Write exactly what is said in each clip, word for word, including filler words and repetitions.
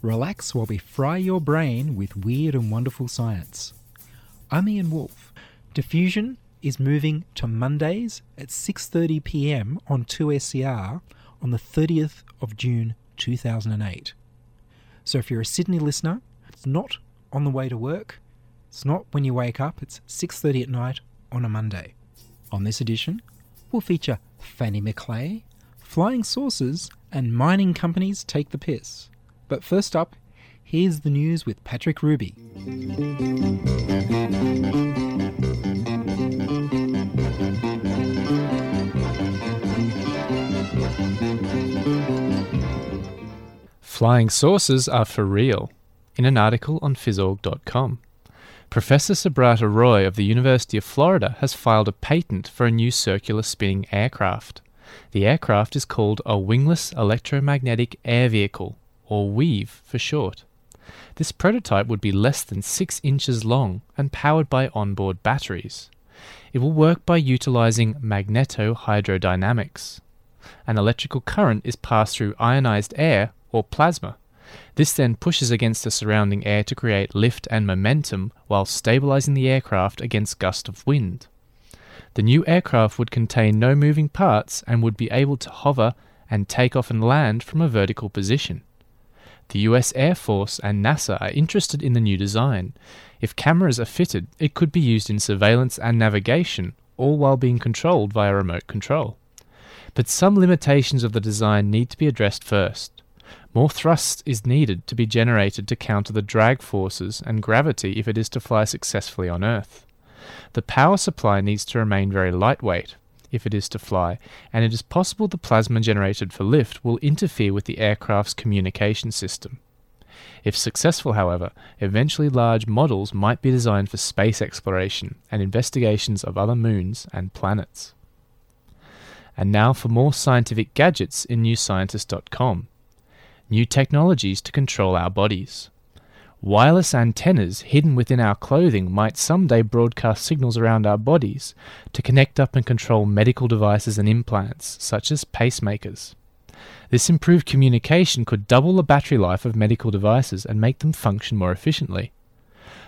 Relax while we fry your brain with weird and wonderful science. I'm Ian Wolfe. Diffusion is moving to Mondays at six thirty p m on two S C R on the thirtieth of June two thousand eight. So if you're a Sydney listener, it's not on the way to work, it's not when you wake up, it's six thirty at night on a Monday. On this edition, we'll feature Fanny Macleay, flying saucers, and mining companies take the piss. But first up, here's the news with Patrick Ruby. Flying saucers are for real, in an article on physorg dot com. Professor Subrata Roy of the University of Florida has filed a patent for a new circular spinning aircraft. The aircraft is called a Wingless Electromagnetic Air Vehicle, or WEAVE for short. This prototype would be less than six inches long and powered by onboard batteries. It will work by utilising magnetohydrodynamics. An electrical current is passed through ionised air, or plasma. This then pushes against the surrounding air to create lift and momentum while stabilising the aircraft against gusts of wind. The new aircraft would contain no moving parts and would be able to hover and take off and land from a vertical position. The U S Air Force and NASA are interested in the new design. If cameras are fitted, it could be used in surveillance and navigation, all while being controlled via remote control. But some limitations of the design need to be addressed first. More thrust is needed to be generated to counter the drag forces and gravity if it is to fly successfully on Earth. The power supply needs to remain very lightweight if it is to fly, and it is possible the plasma generated for lift will interfere with the aircraft's communication system. If successful, however, eventually large models might be designed for space exploration and investigations of other moons and planets. And now for more scientific gadgets in New Scientist dot com. New technologies to control our bodies. Wireless antennas hidden within our clothing might someday broadcast signals around our bodies to connect up and control medical devices and implants, such as pacemakers. This improved communication could double the battery life of medical devices and make them function more efficiently.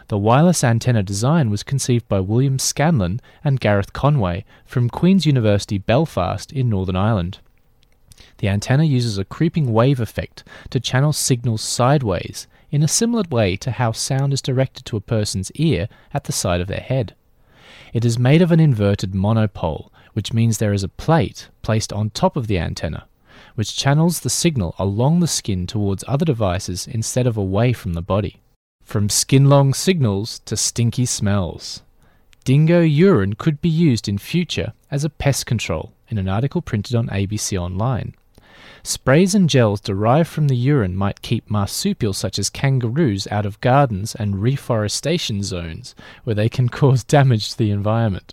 The wireless antenna design was conceived by William Scanlon and Gareth Conway from Queen's University Belfast in Northern Ireland. The antenna uses a creeping wave effect to channel signals sideways, in a similar way to how sound is directed to a person's ear at the side of their head. It is made of an inverted monopole, which means there is a plate placed on top of the antenna, which channels the signal along the skin towards other devices instead of away from the body. From skin-long signals to stinky smells. Dingo urine could be used in future as a pest control, in an article printed on A B C Online. Sprays and gels derived from the urine might keep marsupials such as kangaroos out of gardens and reforestation zones where they can cause damage to the environment.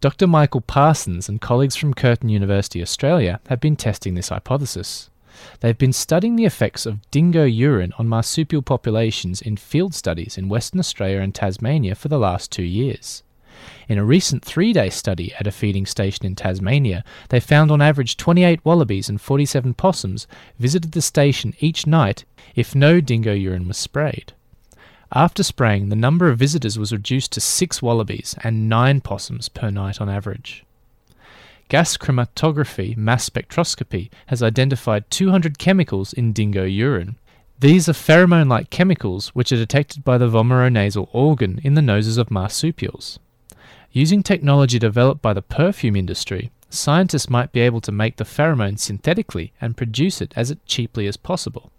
Doctor Michael Parsons and colleagues from Curtin University Australia have been testing this hypothesis. They've been studying the effects of dingo urine on marsupial populations in field studies in Western Australia and Tasmania for the last two years. In a recent three-day study at a feeding station in Tasmania, they found on average twenty-eight wallabies and forty-seven possums visited the station each night if no dingo urine was sprayed. After spraying, the number of visitors was reduced to six wallabies and nine possums per night on average. Gas chromatography mass spectroscopy has identified two hundred chemicals in dingo urine. These are pheromone-like chemicals which are detected by the vomeronasal organ in the noses of marsupials. Using technology developed by the perfume industry, scientists might be able to make the pheromone synthetically and produce it as cheaply as possible.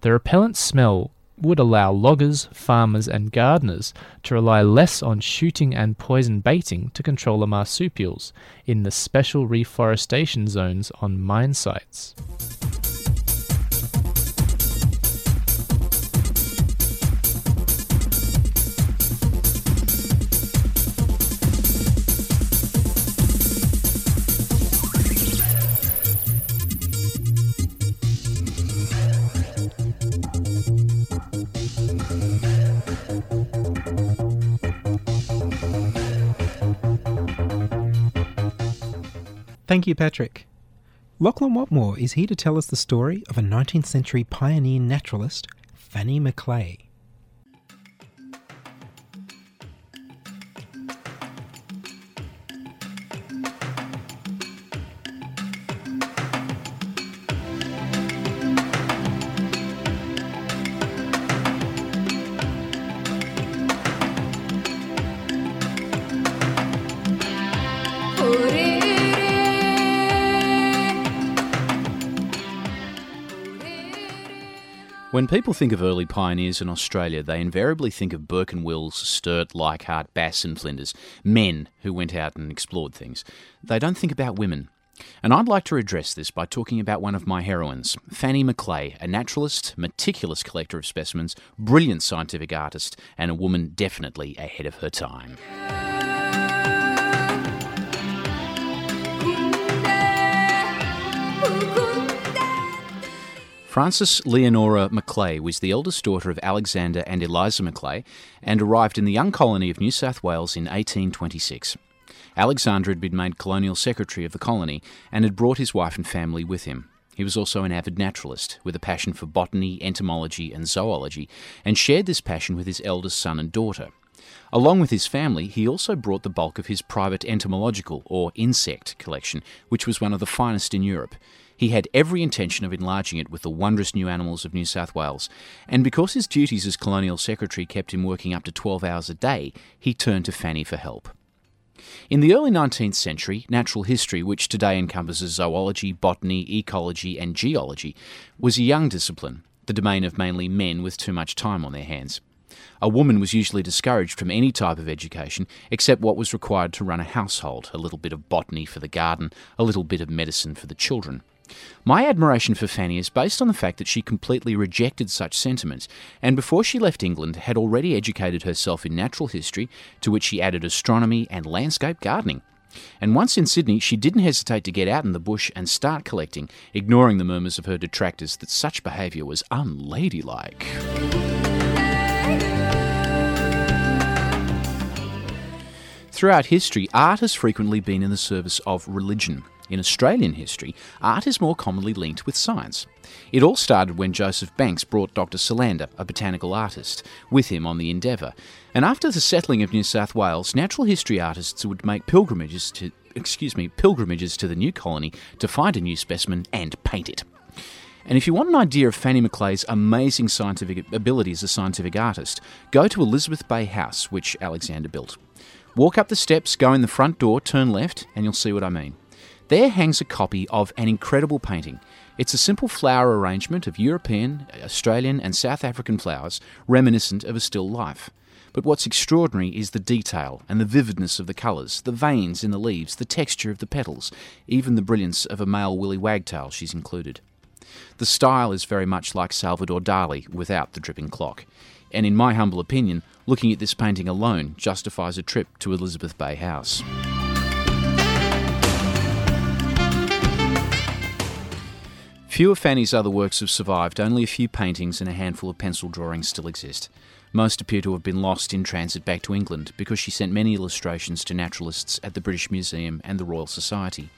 The repellent smell would allow loggers, farmers and gardeners to rely less on shooting and poison baiting to control the marsupials in the special reforestation zones on mine sites. Thank you, Patrick. Lachlan Watmore is here to tell us the story of a nineteenth century pioneer naturalist, Fanny Macleay. When people think of early pioneers in Australia, they invariably think of Burke and Wills, Sturt, Leichhardt, Bass and Flinders, men who went out and explored things. They don't think about women. And I'd like to address this by talking about one of my heroines, Fanny Macleay, a naturalist, meticulous collector of specimens, brilliant scientific artist, and a woman definitely ahead of her time. Frances Leonora Macleay was the eldest daughter of Alexander and Eliza Macleay and arrived in the young colony of New South Wales in eighteen twenty-six. Alexander had been made colonial secretary of the colony and had brought his wife and family with him. He was also an avid naturalist with a passion for botany, entomology and zoology, and shared this passion with his eldest son and daughter. Along with his family, he also brought the bulk of his private entomological or insect collection, which was one of the finest in Europe. He had every intention of enlarging it with the wondrous new animals of New South Wales, and because his duties as colonial secretary kept him working up to twelve hours a day, he turned to Fanny for help. In the early nineteenth century, natural history, which today encompasses zoology, botany, ecology and geology, was a young discipline, the domain of mainly men with too much time on their hands. A woman was usually discouraged from any type of education except what was required to run a household, a little bit of botany for the garden, a little bit of medicine for the children. My admiration for Fanny is based on the fact that she completely rejected such sentiments, and before she left England had already educated herself in natural history, to which she added astronomy and landscape gardening. And once in Sydney, she didn't hesitate to get out in the bush and start collecting, ignoring the murmurs of her detractors that such behaviour was unladylike. Throughout history, art has frequently been in the service of religion. In Australian history, art is more commonly linked with science. It all started when Joseph Banks brought Doctor Solander, a botanical artist, with him on the Endeavour. And after the settling of New South Wales, natural history artists would make pilgrimages to, excuse me, pilgrimages to the new colony to find a new specimen and paint it. And if you want an idea of Fanny Macleay's amazing scientific ability as a scientific artist, go to Elizabeth Bay House, which Alexander built. Walk up the steps, go in the front door, turn left, and you'll see what I mean. There hangs a copy of an incredible painting. It's a simple flower arrangement of European, Australian, and South African flowers, reminiscent of a still life. But what's extraordinary is the detail and the vividness of the colours, the veins in the leaves, the texture of the petals, even the brilliance of a male willy wagtail she's included. The style is very much like Salvador Dali without the dripping clock. And in my humble opinion, looking at this painting alone justifies a trip to Elizabeth Bay House. Few of Fanny's other works have survived, only a few paintings and a handful of pencil drawings still exist. Most appear to have been lost in transit back to England because she sent many illustrations to naturalists at the British Museum and the Royal Society.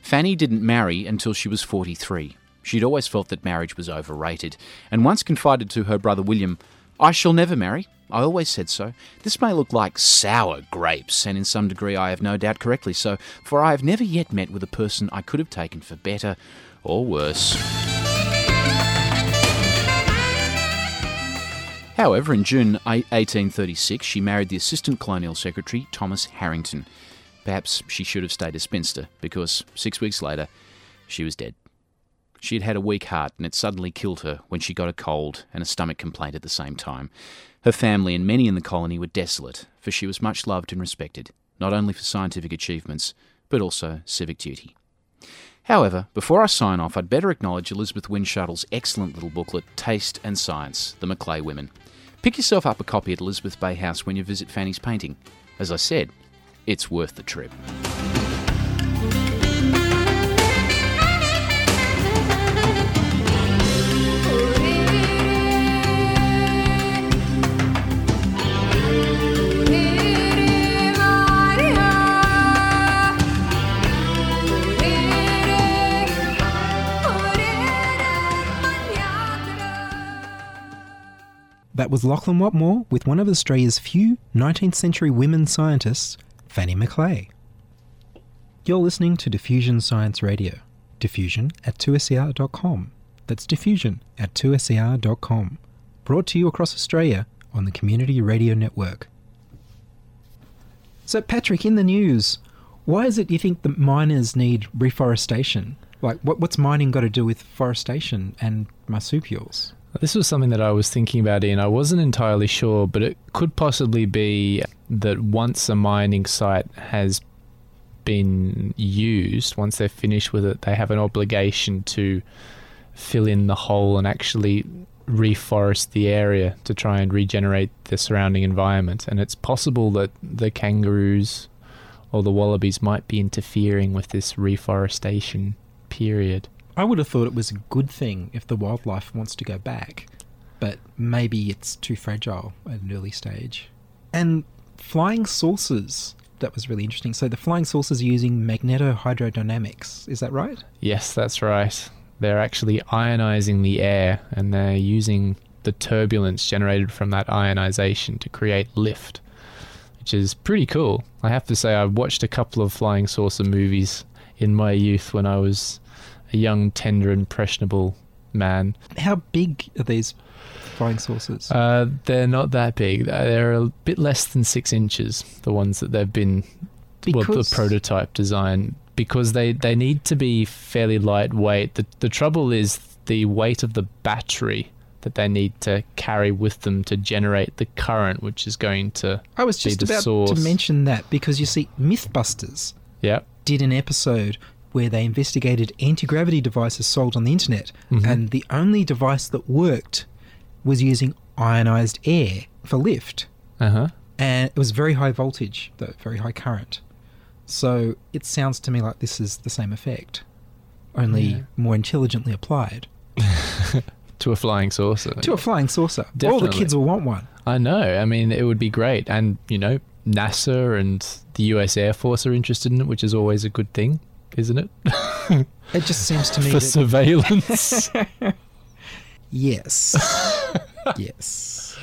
Fanny didn't marry until she was forty-three. She'd always felt that marriage was overrated, and once confided to her brother William, "I shall never marry. I always said so. This may look like sour grapes, and in some degree I have no doubt correctly so, for I have never yet met with a person I could have taken for better or worse." However, in June eighteen thirty-six, she married the Assistant Colonial Secretary, Thomas Harrington. Perhaps she should have stayed a spinster, because six weeks later, she was dead. She had had a weak heart and it suddenly killed her when she got a cold and a stomach complaint at the same time. Her family and many in the colony were desolate, for she was much loved and respected, not only for scientific achievements, but also civic duty. However, before I sign off, I'd better acknowledge Elizabeth Winshuttle's excellent little booklet, Taste and Science, The Macleay Women. Pick yourself up a copy at Elizabeth Bay House when you visit Fanny's painting. As I said, it's worth the trip. That was Lachlan Watmore with one of Australia's few nineteenth century women scientists, Fanny Macleay. You're listening to Diffusion Science Radio. Diffusion at two S C R dot com. That's diffusion at two S C R dot com. Brought to you across Australia on the Community Radio Network. So, Patrick, in the news, why is it you think that miners need reforestation? Like, what, what's mining got to do with forestation and marsupials? This was something that I was thinking about, Ian. I wasn't entirely sure, but it could possibly be that once a mining site has been used, once they're finished with it, they have an obligation to fill in the hole and actually reforest the area to try and regenerate the surrounding environment. And it's possible that the kangaroos or the wallabies might be interfering with this reforestation period. I would have thought it was a good thing if the wildlife wants to go back, but maybe it's too fragile at an early stage. And flying saucers, that was really interesting. So the flying saucers are using magnetohydrodynamics, is that right? Yes, that's right. They're actually ionizing the air, and they're using the turbulence generated from that ionization to create lift, which is pretty cool. I have to say, I watched a couple of flying saucer movies in my youth when I was a young, tender, impressionable man. How big are these flying saucers? Uh, they're not that big. They're a bit less than six inches, the ones that they've been, because... well, the prototype design, because they, they need to be fairly lightweight. The, the trouble is the weight of the battery that they need to carry with them to generate the current, which is going to be the source. I was just about to mention that, because you see, Mythbusters yep. did an episode where they investigated anti-gravity devices sold on the internet. Mm-hmm. And the only device that worked was using ionized air for lift. Uh-huh. And it was very high voltage, though, very high current. So it sounds to me like this is the same effect, only yeah. more intelligently applied. To a flying saucer. To a flying saucer. Definitely. All the kids will want one. I know. I mean, it would be great. And, you know, NASA and the U S Air Force are interested in it, which is always a good thing, isn't it? It just seems to me for that... surveillance. Yes. Yes.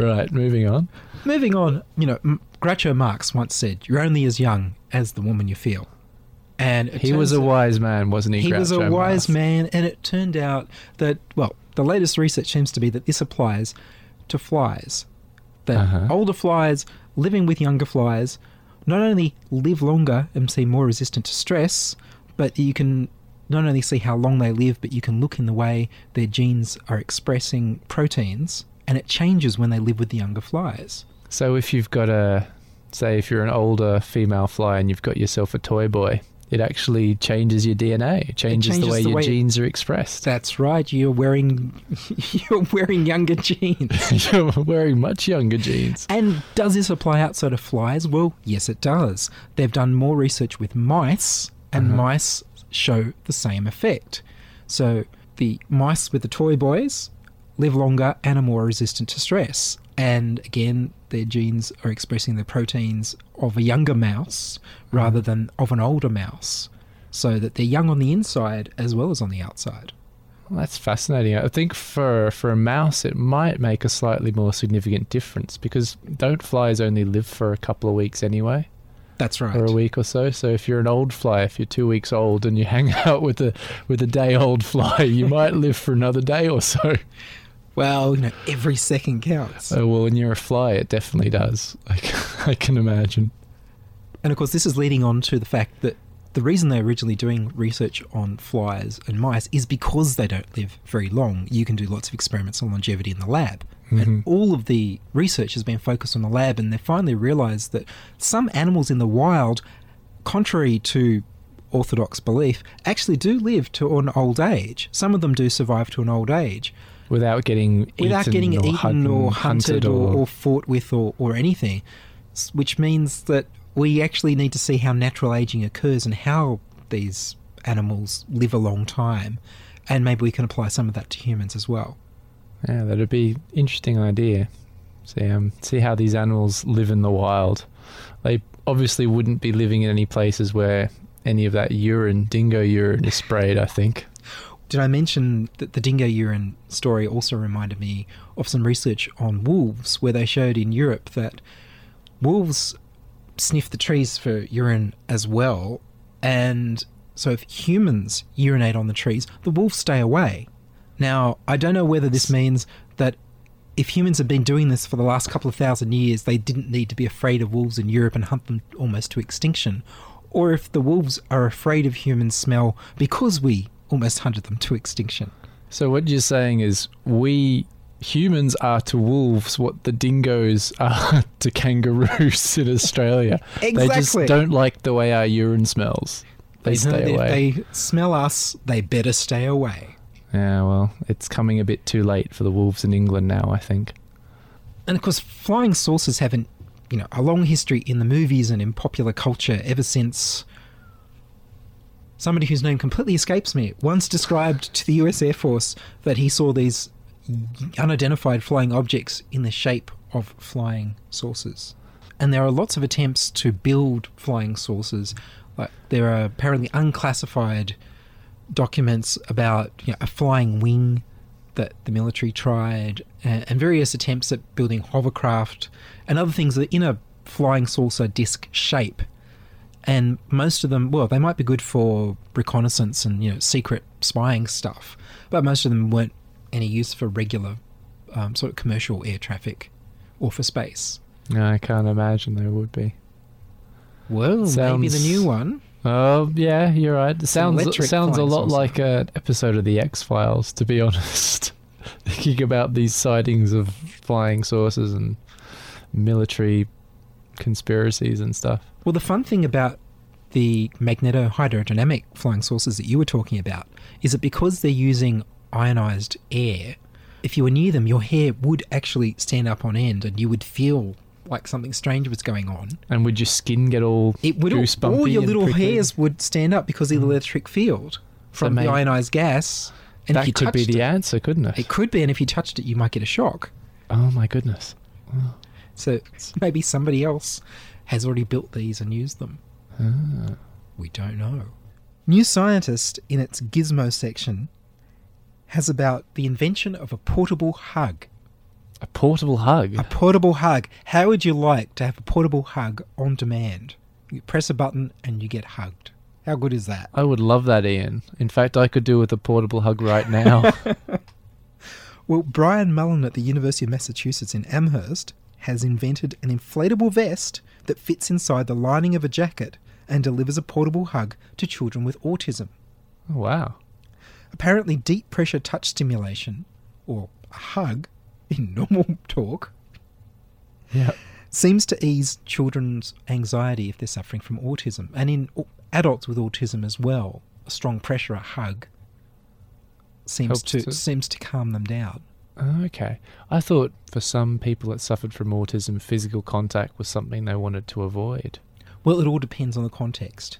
Right, moving on. Moving on, you know, Groucho Marx once said, "You're only as young as the woman you feel." And he was a out, wise man, wasn't he, He Groucho was a Marx. wise man, and it turned out that, well, the latest research seems to be that this applies to flies. That uh-huh. older flies living with younger flies not only live longer and seem more resistant to stress, but you can not only see how long they live, but you can look in the way their genes are expressing proteins, and it changes when they live with the younger flies. So if you've got a, say if you're an older female fly and you've got yourself a toy boy, it actually changes your D N A, it changes, it changes the way the your way genes are expressed. That's right, you're wearing, you're wearing younger genes. You're wearing much younger genes. And does this apply outside of flies? Well, yes it does. They've done more research with mice, and uh-huh. mice show the same effect. So the mice with the toy boys live longer and are more resistant to stress. And again, their genes are expressing the proteins of a younger mouse rather than of an older mouse, so that they're young on the inside as well as on the outside. Well, that's fascinating. I think for for a mouse, it might make a slightly more significant difference, because don't flies only live for a couple of weeks anyway? That's right. Or a week or so. So if you're an old fly, if you're two weeks old and you hang out with a with a day old fly, you might live for another day or so. Well, you know, every second counts. Oh, well, when you're a fly, it definitely does. I, I can imagine. And of course, this is leading on to the fact that the reason they're originally doing research on flies and mice is because they don't live very long. You can do lots of experiments on longevity in the lab. Mm-hmm. And all of the research has been focused on the lab, and they finally realised that some animals in the wild, contrary to orthodox belief, actually do live to an old age. Some of them do survive to an old age. Without getting Without eaten, getting or, eaten hun- or hunted, hunted or, or fought with or, or anything, which means that we actually need to see how natural aging occurs and how these animals live a long time, and maybe we can apply some of that to humans as well. Yeah, that'd be an interesting idea. See, um, see how these animals live in the wild. They obviously wouldn't be living in any places where any of that urine, dingo urine, is sprayed, I think. Did I mention that the dingo urine story also reminded me of some research on wolves, where they showed in Europe that wolves sniff the trees for urine as well, and so if humans urinate on the trees, the wolves stay away. Now, I don't know whether this means that if humans have been doing this for the last couple of thousand years, they didn't need to be afraid of wolves in Europe and hunt them almost to extinction, or if the wolves are afraid of human smell because we almost hunted them to extinction. So what you're saying is we humans are to wolves what the dingoes are to kangaroos in Australia. Exactly. They just don't like the way our urine smells. They, they stay away. If they smell us, they better stay away. Yeah, well, it's coming a bit too late for the wolves in England now, I think. And of course, flying saucers have an, you know, a long history in the movies and in popular culture ever since somebody whose name completely escapes me once described to the U S Air Force that he saw these unidentified flying objects in the shape of flying saucers. And there are lots of attempts to build flying saucers. Like, there are apparently unclassified documents about, you know, a flying wing that the military tried, and, and various attempts at building hovercraft and other things that are in a flying saucer disc shape. And most of them, well, they might be good for reconnaissance and, you know, secret spying stuff, but most of them weren't any use for regular um, sort of commercial air traffic or for space. No, I can't imagine there would be. Well, sounds, maybe the new one. Oh, uh, yeah, you're right. It sounds sounds a lot also. Like an episode of The X-Files, to be honest. Thinking about these sightings of flying saucers and military conspiracies and stuff. Well, the fun thing about the magnetohydrodynamic flying saucers that you were talking about is that because they're using ionized air, if you were near them, your hair would actually stand up on end and you would feel like something strange was going on. And would your skin get all it would, goosebumpy? All your little prickly hairs would stand up because of the electric field from so the ionized gas. And that could be the it, answer, couldn't it? It could be, and if you touched it, you might get a shock. Oh, my goodness. Oh. So maybe somebody else has already built these and used them. Ah. We don't know. New Scientist, in its gizmo section, has about the invention of a portable hug. A portable hug? A portable hug. How would you like to have a portable hug on demand? You press a button and you get hugged. How good is that? I would love that, Ian. In fact, I could do with a portable hug right now. Well, Brian Mullen at the University of Massachusetts in Amherst has invented an inflatable vest that fits inside the lining of a jacket and delivers a portable hug to children with autism. Oh, wow. Apparently, deep pressure touch stimulation, or a hug in normal talk, yeah, seems to ease children's anxiety if they're suffering from autism, and in adults with autism as well. A strong pressure, a hug, seems to, to seems to calm them down. Okay. I thought for some people that suffered from autism, physical contact was something they wanted to avoid. Well, it all depends on the context.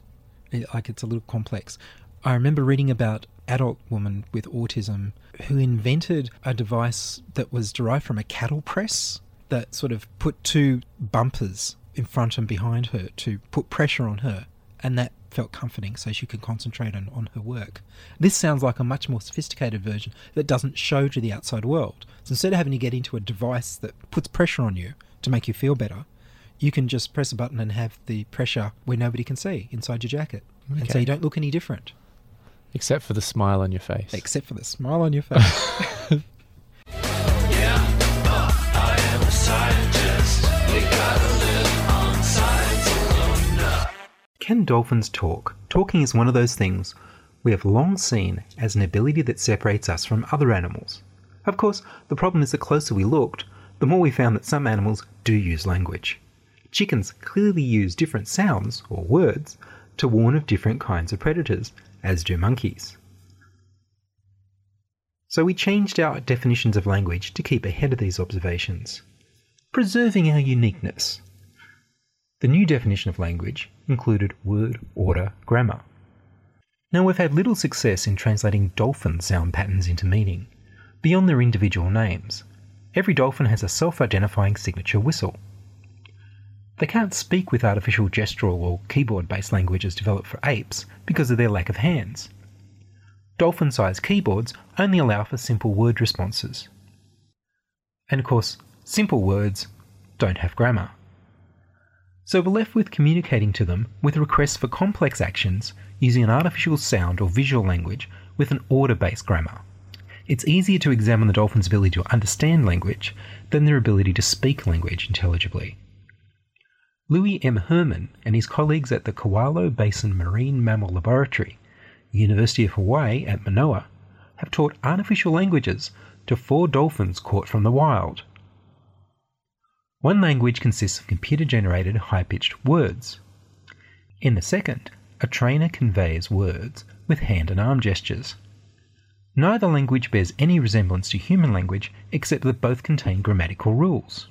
It, like, it's a little complex. I remember reading about an adult woman with autism who invented a device that was derived from a cattle press that sort of put two bumpers in front and behind her to put pressure on her, and that felt comforting so she could concentrate on, on her work. This sounds like a much more sophisticated version that doesn't show to the outside world. So instead of having to get into a device that puts pressure on you to make you feel better, you can just press a button and have the pressure where nobody can see inside your jacket. Okay. And so you don't look any different. Except for the smile on your face. Except for the smile on your face. Yeah, uh, I am a scientist. We gotta live on science alone now. Can dolphins talk? Talking is one of those things we have long seen as an ability that separates us from other animals. Of course, the problem is the closer we looked, the more we found that some animals do use language. Chickens clearly use different sounds, or words, to warn of different kinds of predators, as do monkeys. So we changed our definitions of language to keep ahead of these observations, preserving our uniqueness. The new definition of language included word order grammar. Now, we've had little success in translating dolphin sound patterns into meaning, beyond their individual names. Every dolphin has a self-identifying signature whistle. They can't speak with artificial gestural or keyboard-based languages developed for apes because of their lack of hands. dolphin-sized keyboards only allow for simple word responses. And of course, simple words don't have grammar. So we're left with communicating to them with requests for complex actions using an artificial sound or visual language with an order-based grammar. It's easier to examine the dolphin's ability to understand language than their ability to speak language intelligibly. Louis M. Herman and his colleagues at the Kowalo Basin Marine Mammal Laboratory, University of Hawaii at Manoa, have taught artificial languages to four dolphins caught from the wild. One language consists of computer-generated, high-pitched words. In the second, a trainer conveys words with hand and arm gestures. Neither language bears any resemblance to human language except that both contain grammatical rules.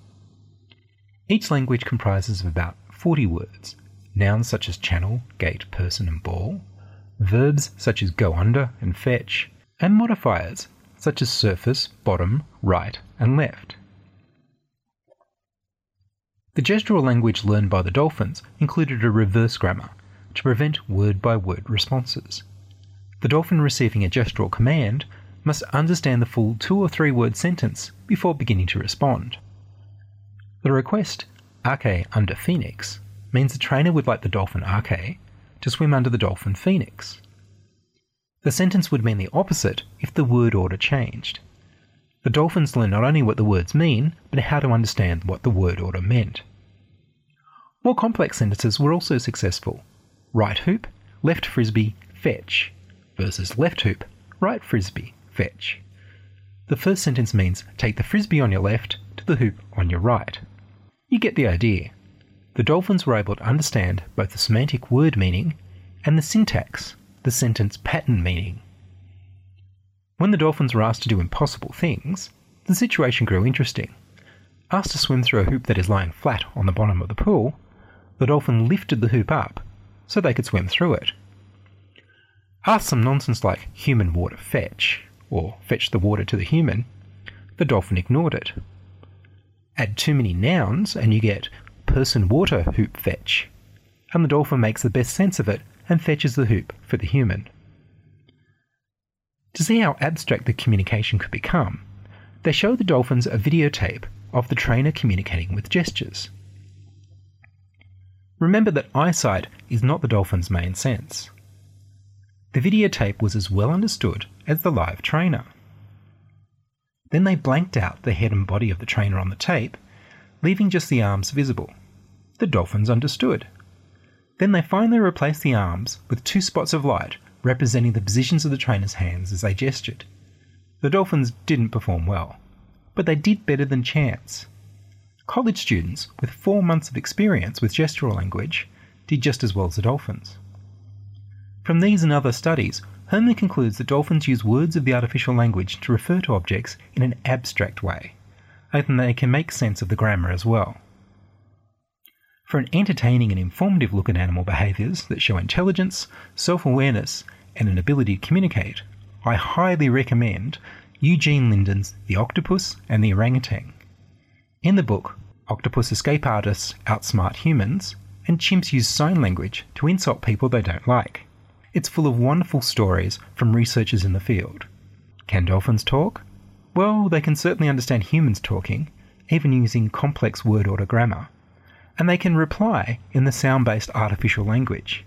Each language comprises of about forty words, nouns such as channel, gate, person and ball, verbs such as go under and fetch, and modifiers such as surface, bottom, right and left. The gestural language learned by the dolphins included a reverse grammar to prevent word-by-word responses. The dolphin receiving a gestural command must understand the full two or three word sentence before beginning to respond. The request, Ake under Phoenix, means the trainer would like the dolphin Ake to swim under the dolphin Phoenix. The sentence would mean the opposite if the word order changed. The dolphins learn not only what the words mean, but how to understand what the word order meant. More complex sentences were also successful. Right hoop, left frisbee, fetch, versus left hoop, right frisbee, fetch. The first sentence means take the frisbee on your left to the hoop on your right. You get the idea. The dolphins were able to understand both the semantic word meaning and the syntax, the sentence pattern meaning. When the dolphins were asked to do impossible things, the situation grew interesting. Asked to swim through a hoop that is lying flat on the bottom of the pool, the dolphin lifted the hoop up so they could swim through it. Asked some nonsense like human water fetch, or fetch the water to the human, the dolphin ignored it. Add too many nouns and you get person water hoop fetch, and the dolphin makes the best sense of it and fetches the hoop for the human. To see how abstract the communication could become, they show the dolphins a videotape of the trainer communicating with gestures. Remember that eyesight is not the dolphin's main sense. The videotape was as well understood as the live trainer. Then they blanked out the head and body of the trainer on the tape, leaving just the arms visible. The dolphins understood. Then they finally replaced the arms with two spots of light representing the positions of the trainer's hands as they gestured. The dolphins didn't perform well, but they did better than chance. College students with four months of experience with gestural language did just as well as the dolphins. From these and other studies, Herman concludes that dolphins use words of the artificial language to refer to objects in an abstract way, and they can make sense of the grammar as well. For an entertaining and informative look at animal behaviours that show intelligence, self-awareness and an ability to communicate, I highly recommend Eugene Linden's The Octopus and the Orangutan. In the book, octopus escape artists outsmart humans and chimps use sign language to insult people they don't like. It's full of wonderful stories from researchers in the field. Can dolphins talk? Well, they can certainly understand humans talking, even using complex word order grammar. And they can reply in the sound-based artificial language.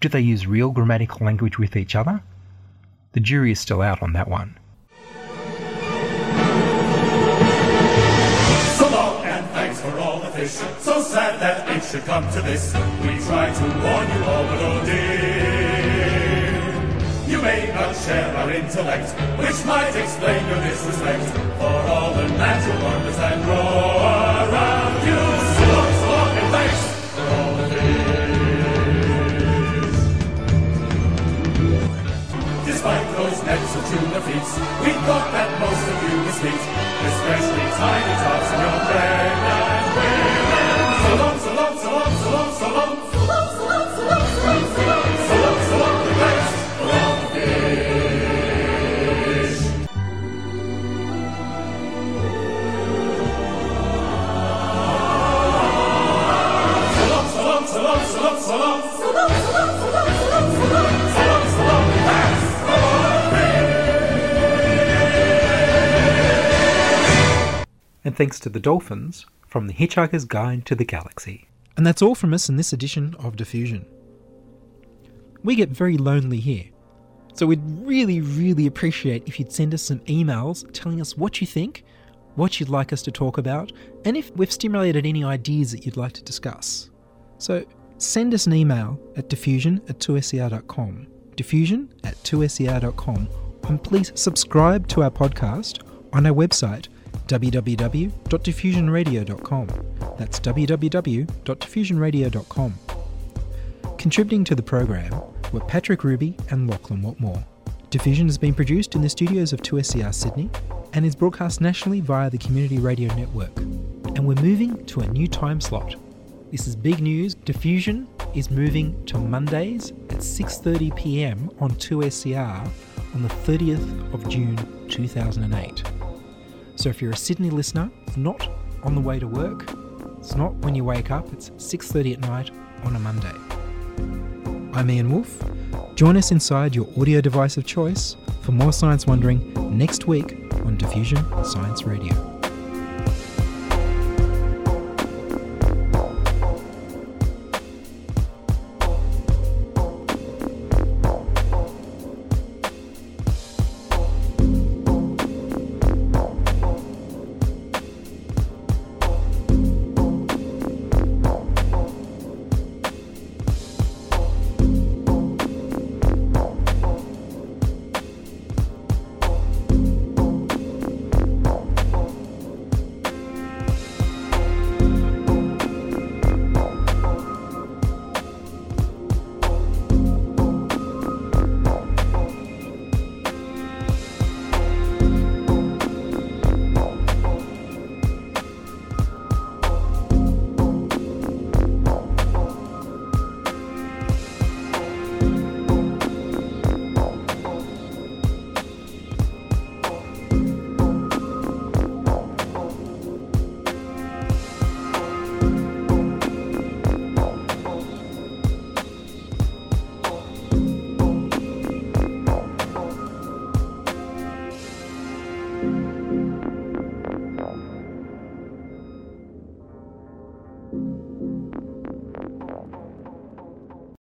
Do they use real grammatical language with each other? The jury is still out on that one. So long and thanks for all the fish. So sad that it should come to this. We try to warn you all, but oh dear, you may not share our intellect, which might explain your disrespect for all the natural wonders that grow around you. Despite those nets of tuna feats, we thought that most of you were sweet, especially tiny tots in your bread and whey. So long, so long, so long, so long, so long, so long, so long, so long, so long, so long, so long, so long, the best for all the fish. and thanks to the dolphins, from The Hitchhiker's Guide to the Galaxy. And that's all from us in this edition of Diffusion. We get very lonely here, so we'd really, really appreciate if you'd send us some emails telling us what you think, what you'd like us to talk about, and if we've stimulated any ideas that you'd like to discuss. So send us an email at diffusion at two s c r dot com, diffusion at two s c r dot com, and please subscribe to our podcast on our website, w w w dot diffusion radio dot com. That's w w w dot diffusion radio dot com. Contributing to the program were Patrick Ruby and Lachlan Watmore. Diffusion has been produced in the studios of two S C R Sydney and is broadcast nationally via the Community Radio Network. And we're moving to a new time slot. This is big news. Diffusion is moving to Mondays at six thirty p m on two S C R on the thirtieth of June two thousand eight. So if you're a Sydney listener, it's not on the way to work, it's not when you wake up, it's six thirty at night on a Monday. I'm Ian Wolfe. Join us inside your audio device of choice for more science wondering next week on Diffusion Science Radio. Thank you.